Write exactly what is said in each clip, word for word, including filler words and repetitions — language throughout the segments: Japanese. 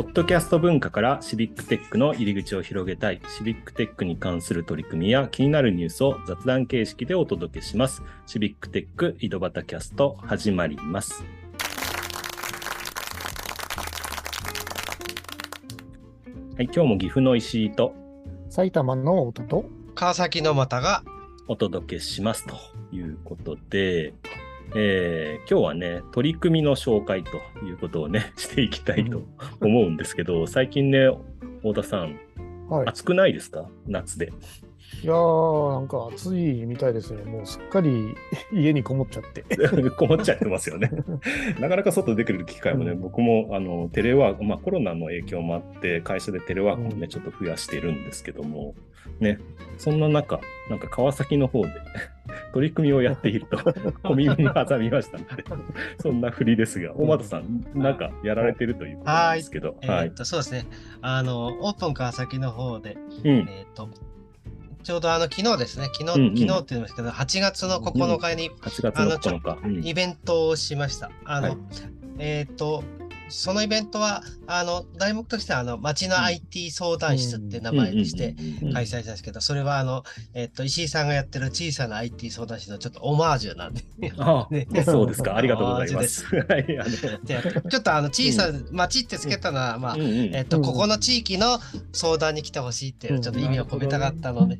ポッドキャスト文化からシビックテックの入り口を広げたい、シビックテックに関する取り組みや気になるニュースを雑談形式でお届けします。シビックテック井戸端キャスト始まります。はい、今日も岐阜の石井と埼玉の音と川崎の又がお届けしますということで、えー、今日はね取り組みの紹介ということをねしていきたいと思うんですけど、うん、最近ね太田さん、はい、暑くないですか？夏で。いやーなんか暑いみたいですね。もうすっかり家にこもっちゃってこもっちゃってますよねなかなか外出てくる機会もね、うん、僕もあのテレワーク、まあ、コロナの影響もあって会社でテレワークもね、うん、ちょっと増やしてるんですけどもね、そんな中なんか川崎の方で取り組みをやっていると小耳に挟みましたのでそんな振りですが、小又さんなんかやられてるということなんですけど、はい、はい、えー、っとそうですね、あのオープン川崎の方で、うん、えー、っとちょうどあの昨日ですね、昨日、うんうん、昨日って言うんですけど、はちがつのここのかに、うん、はちがつのここのか、あのちょっとイベントをしました。あの、はい、えーと、そのイベントはあの題目としてはあの町の アイティー 相談室って名前にして開催したんですけど、それはあの、えーと、石井さんがやってる小さな アイティー 相談室のちょっとオマージュなんでああ、ね、そうですか、ありがとうございますはい、あのちょっとあの小さな町ってつけたのは、まあ、うんうん、えーと、ここの地域の相談に来てほしいっていうちょっと意味を込めたかったので、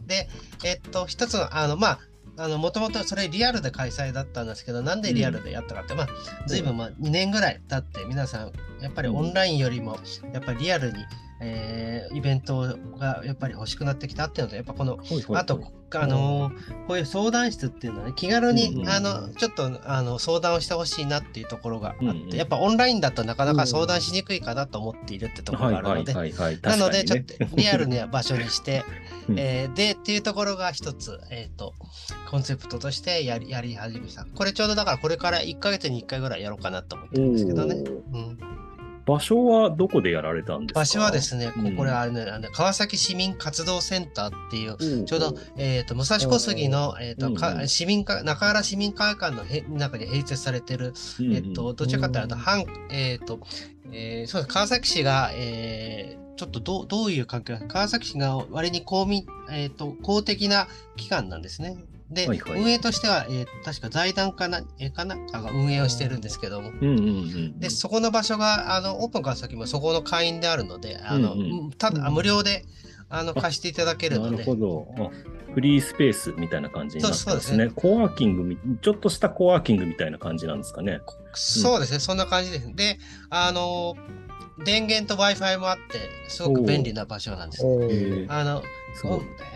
うん、で、えっと、一つの、あの、まあ、あの、もともとそれリアルで開催だったんですけど、なんでリアルでやったかって、まあ、ずいぶん、まあ、にねんぐらい経って、皆さん、やっぱりオンラインよりも、やっぱりリアルに、えー、イベントがやっぱり欲しくなってきたっていうのと、やっぱこの、あと、あのー、こういう相談室っていうのはね、気軽に、うん、あの、ちょっと、あの、相談をしてほしいなっていうところがあって、うん、やっぱオンラインだとなかなか相談しにくいかなと思っているってところがあるので、なので、ちょっとリアルな場所にして、えー、でっていうところが一つ、えっと、コンセプトとしてやり、やり始めた。これちょうどだからこれからいっかげつにいっかいぐらいやろうかなと思ってるんですけどね。うん、場所はどこでやられたんですか？場所はですね、うん、これは、ね、あの川崎市民活動センターっていう、うん、ちょうど、えーと、武蔵小杉の、えーと、うん、市民か中原市民会館の中に併設されてる、うん、えーと、どちらかというと、半、えーと、えー、そうです。川崎市が、えーちょっと ど, どういう関係か、川崎市が割に公民、えー、と公的な機関なんですね。で、はいはい、運営としては、えー、確か財団かな、えー、かなが運営をしてるんですけども、うんうんうん、でそこの場所があのオープン川崎もそこの会員であるので、あの、うんうん、ただ無料であの貸していただけるので、なるほど、フリースペースみたいな感じになってますね。コワーキング、ちょっとしたコワーキングみたいな感じなんですかね。そうですね、うん、そんな感じです。で、あの電源と Wi-Fi もあってすごく便利な場所なんです、ね。あの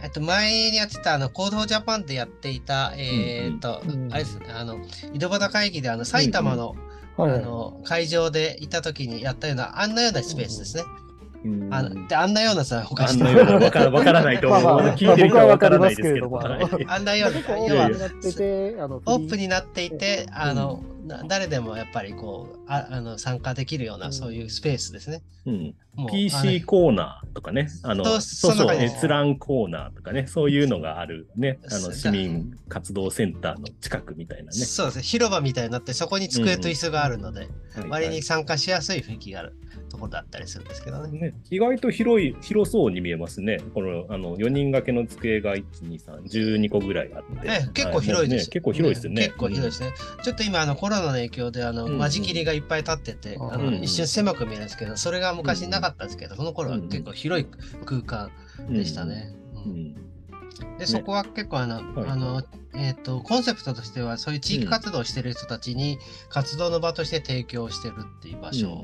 えっと前にやってたあのコードジャパンでやっていた、うんうん、えー、っと、うん、あれですね、あの井戸端会議であの埼玉の、うんうん、あの会場でいた時にやったようなあんなようなスペースですね。うん、あのであんなようなさ他のようなわ か, からないと思う、まあまあ、聞いてる人はわからないですけど、まあ、あんなような要はオープンになっていて、あの、うん、誰でもやっぱりこうああの参加できるような、うん、そういうスペースですね。うん、もう ピーシー コーナーとかね、あのそうそう閲覧コーナーとかね、そういうのがあるね、あの市民活動センターの近くみたいなね。そうですね、広場みたいになってそこに机と椅子があるので、うんうん、割に参加しやすい雰囲気があるところだったりするんですけどね。はいはいはい、ね、意外と広い広そうに見えますね。このあのよにん掛けの机がいち、に、さん、じゅうにこぐらいあって、ね、結構広いです、ね、結構広いですよね。結構広いですね。ちょっと今あのコロナの影響であの間仕切りがいっぱい立ってて、うん、あの一瞬狭く見えるんですけど、うん、それが昔なかったんですけど、うん、その頃は結構広い空間でしたね。うんうん、でそこは結構あの、ね、あの、はい、えーと、コンセプトとしてはそういう地域活動をしている人たちに活動の場として提供してるっていう場所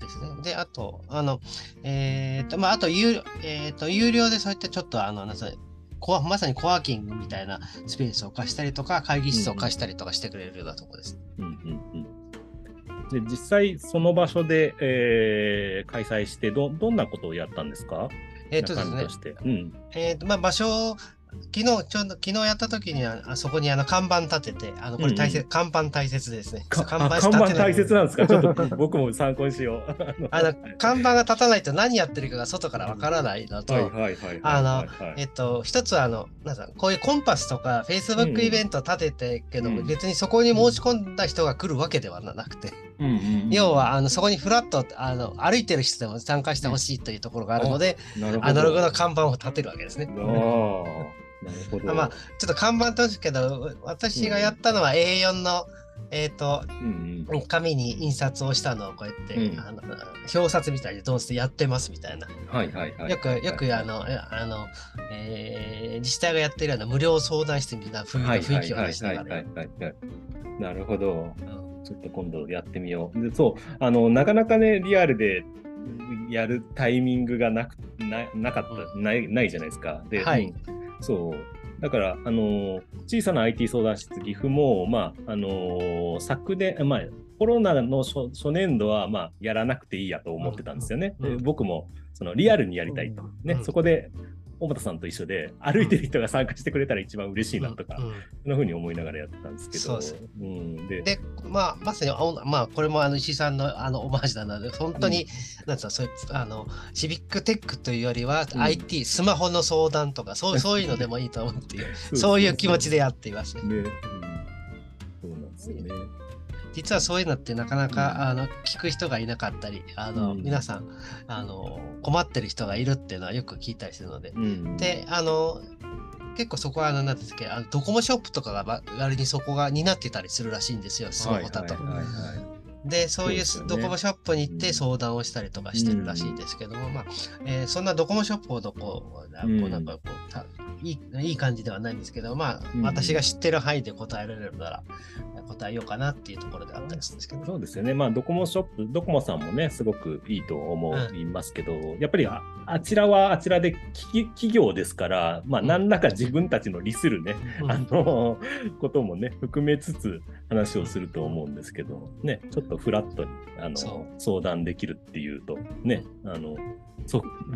ですね。うん、であとあのえーとまああと有、えーと有料でそういったちょっとあのなんかまさにコワーキングみたいなスペースを貸したりとか会議室を貸したりとかしてくれるようなとこです。うんうんうん、で実際その場所で、えー、開催して ど, どんなことをやったんですか？えーとですね、中身として。うん、えーとまあ、場所を昨日ちょうど昨日やった時にはあそこにあの看板立てて、あのこれ大切、うんうん、看板大切ですね。看板立てない。看板大切なんですか。ちょっと僕も参考にしよう。あの看板が立たないと何やってるかが外からわからないのと、あのえっと一つはあのなんかこういうコンパスとか Facebook イベント立ててけど、うん、別にそこに申し込んだ人が来るわけではなくて、うんうんうん、要はあのそこにフラッとあの歩いてる人でも参加してほしいというところがあるので、うん、アナログの看板を立てるわけですね。あなるほど。まあちょっと看板とですけど、私がやったのは エーよん の、うん、えっ、ー、と、うんうん、紙に印刷をしたのをこうやって、うん、あの表札みたいにどうしてやってますみたいな。はいはいはい、よくよくあのあの、えー、自治体がやってるような無料相談室みたいな雰囲気を出しながら。なるほど。ちょっと今度やってみよう。でそうあのなかなかねリアルで。やるタイミングがなく な, なかった、うん、ないないじゃないですか。で、はい、そうだからあの小さな アイティー 相談室岐阜もまああの昨年まあコロナの 初, 初年度はまあやらなくていいやと思ってたんですよね。うん、で僕もそのリアルにやりたいと、うん、ね、うん、そこで小畑さんと一緒で歩いてる人が参加してくれたら一番嬉しいなとか、うんうん、そんな風に思いながらやってたんですけど、そうです、うん、で, で、まあ、まさにまあこれもあの石井さんのあのオマージュなので本当に、うん、なんていうの、そういうあのシビックテックというよりは、うん、アイティー スマホの相談とかそうそういうのでもいいと思っていうそういう気持ちでやっていますね。ね、うん、そうなんですよね。実はそういうのってなかなか、うん、あの聞く人がいなかったり、あの、うん、皆さんあの困ってる人がいるっていうのはよく聞いたりするので、うん、であの結構そこはあのなんですけど、あのドコモショップとかが割にそこが担ってたりするらしいんですよ、スマホだと。はいはいはいはい、でそういうドコモショップに行って相談をしたりとかしてるらしいんですけども、うん、まあえー、そんなドコモショップほどこう、うん、こうなんかこういい、いい感じではないんですけど、まあ、うん、私が知ってる範囲で答えられるなら答えようかなっていうところであったりするんですけど。そうですよね。まあドコモショップ、ドコモさんもねすごくいいと思いますけど、うん、やっぱり あ, あちらはあちらで企業ですから、まあ、何らか自分たちの利するね、うん、あのこともね含めつつ話をすると思うんですけどね、ちょっとフラットにあの相談できるっていうとね、あの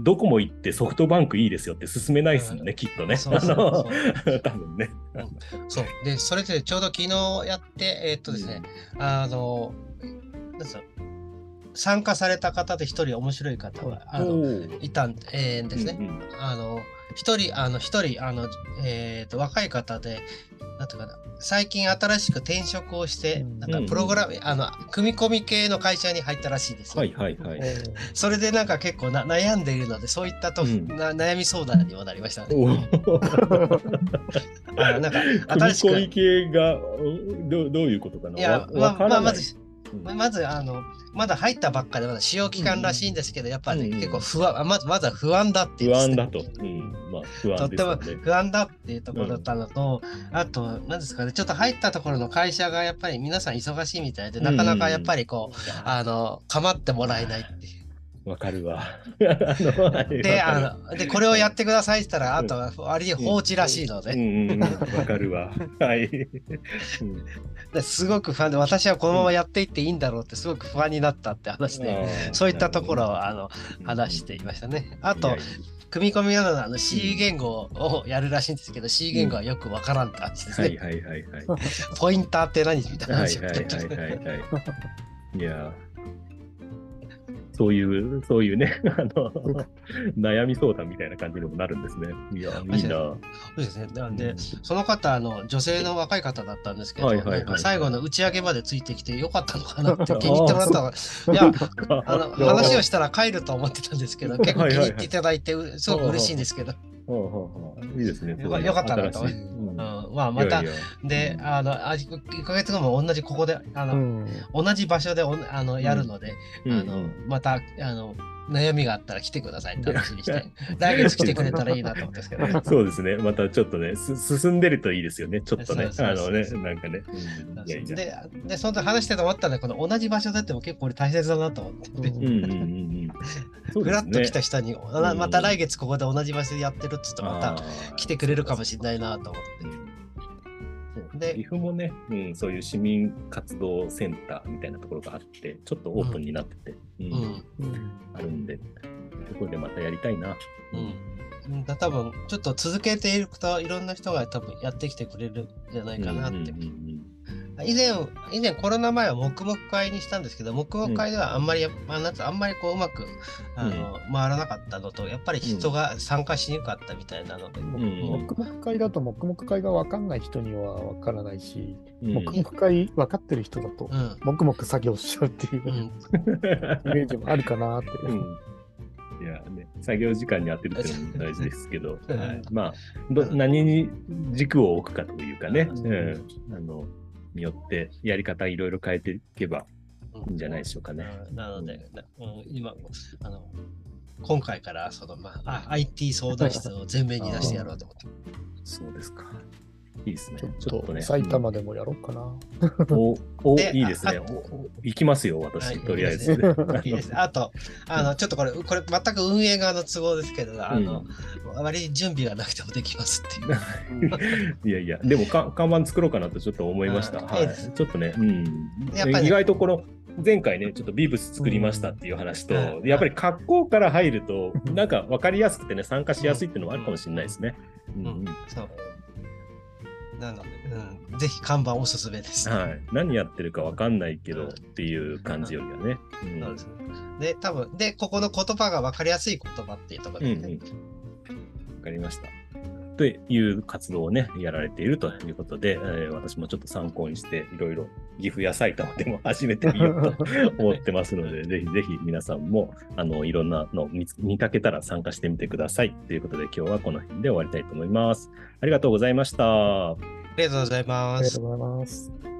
ドコモ行ってソフトバンクいいですよって勧めないですよね、うん、きっとね。そうそうそう、多分ね、うん、そうで、それでちょうど昨日やってえー、っとですね、うん、あのなんか参加された方で一人面白い方があのいたん、えー、ですね、うんうん、あの一人あの一人あの、えー、っと若い方でなんていうかな、最近新しく転職をしてなんかプログラム、うんうん、あの組み込み系の会社に入ったらしいですよ。はいはいはい。それでなんか結構な悩んでいるので、そういったと、うん、な悩み相談にもなりましたね。あ、なんか新しく組み込み系が ど, どういうことかな。いや、まあまず、うん、まずあのまだ入ったばっかでまだ使用期間らしいんですけど、やっぱり、ね、うんうん、結構不安、まずまずは不安だっていう、不安だと、うん、まあ不安ですよね。とっても不安だっていうところだったのと、うん、あと何ですかね、ちょっと入ったところの会社がやっぱり皆さん忙しいみたいで、なかなかやっぱりこう、うんうん、あの構ってもらえないっていう。わかるわ。で、あのでこれをやってくださいって言ったら、あとは割と放置らしいので。わかるわ。はい。すごく不安で、私はこのままやっていっていいんだろうってすごく不安になったって話で、うん、そういったところをあの話していましたね。あと。いやいや、組み込みなどのあの C 言語をやるらしいんですけど、うん、C 言語はよくわからんって話ですね。はいはいはいはい。ポインターって何みたいな話をしてました。はいはいはいはいはい。いや。そういうそういうねあの悩み相談みたいな感じにもなるんですね。いや、いいな。そうですね。なんで、うん、その方あの女性の若い方だったんですけど、はいはいはいはい、最後の打ち上げまでついてきてよかったのかなって気に入ってもらったの。いや、あの話をしたら帰ると思ってたんですけど、結構気に入っていただいてすごく嬉しいんですけど。はいはいはいはあはあ、いいですね。よ か, よかったなと、うんうん、まあまたいやいやで、あのいっかげつごも同じここであの、うん、同じ場所でおあのやるので、うん、あのまたあの悩みがあったら来てくださいって話にして来月来てくれたらいいなと思うんですけど、ね、そうですね。またちょっとね進んでるといいですよね。ちょっとねあのねなんかね、うん、いやいやででその話してて思ったので、この同じ場所だっても結構俺大切だなと思ってて、うんうんうんうん、そうですね、ぐらっと来た人にまた来月ここで同じ場所でやってるっつってまた来てくれるかもしれないなと思って。岐阜もね、うん、そういう市民活動センターみたいなところがあってちょっとオープンになってて、うんうんうん、あるんで、そこでまたやりたいな、うん、だ多分ちょっと続けているといろんな人が多分やってきてくれるんじゃないかなって、うんうんうんうん、以前以前コロナ前は黙々会にしたんですけど、黙々会ではあんまり、うん、あのあんまりこううまくあの、うん、回らなかったのと、やっぱり人が参加しにくかったみたいなので、うんうん、黙々会だと黙々会が分かんない人には分からないし、うん、黙々会分かってる人だと、うん、黙々作業しちゃうっていう、うん、イメージもあるかなって、うんいやね、作業時間に当てるってのも大事ですけど、はい、まあど何に軸を置くかというかね、うん、あのによってやり方いろいろ変えていけばいいんじゃないでしょうかね。うん、なので、うん、今あの今回からその、まあ、アイティー 相談室を前面に出してやろうと思って。そうですか。いいですね。ちょっとね、埼玉でもやろうかな。おおいいですね。行きますよ私、はい、とりあえず。いいですね。あとあのちょっとこれこれ全く運営側の都合ですけど、あの、うん、あまり準備がなくてもできますっていう。いやいやでもか看板作ろうかなとちょっと思いました。はい、いいですね、ちょっとね、うん、やっぱりね、意外とこの前回ねちょっとビーブス作りましたっていう話と、うん、やっぱり格好から入るとなんか分かりやすくてね参加しやすいっていうのもあるかもしれないですね。うん、うんうん、そう。なので、うん、ぜひ看板おすすめです、ねはい、何やってるか分かんないけどっていう感じよりはね、うんうん、そうですね。で多分でここの言葉が分かりやすい言葉っていうところで、ねうんうん、分かりましたという活動をねやられているということで、えー、私もちょっと参考にしていろいろ岐阜や埼玉でも始めてみようと思ってますのでぜひぜひ皆さんもあのいろんなの 見, 見かけたら参加してみてくださいということで今日はこの辺で終わりたいと思います。ありがとうございました。ありがとうございます。ありがとうございます。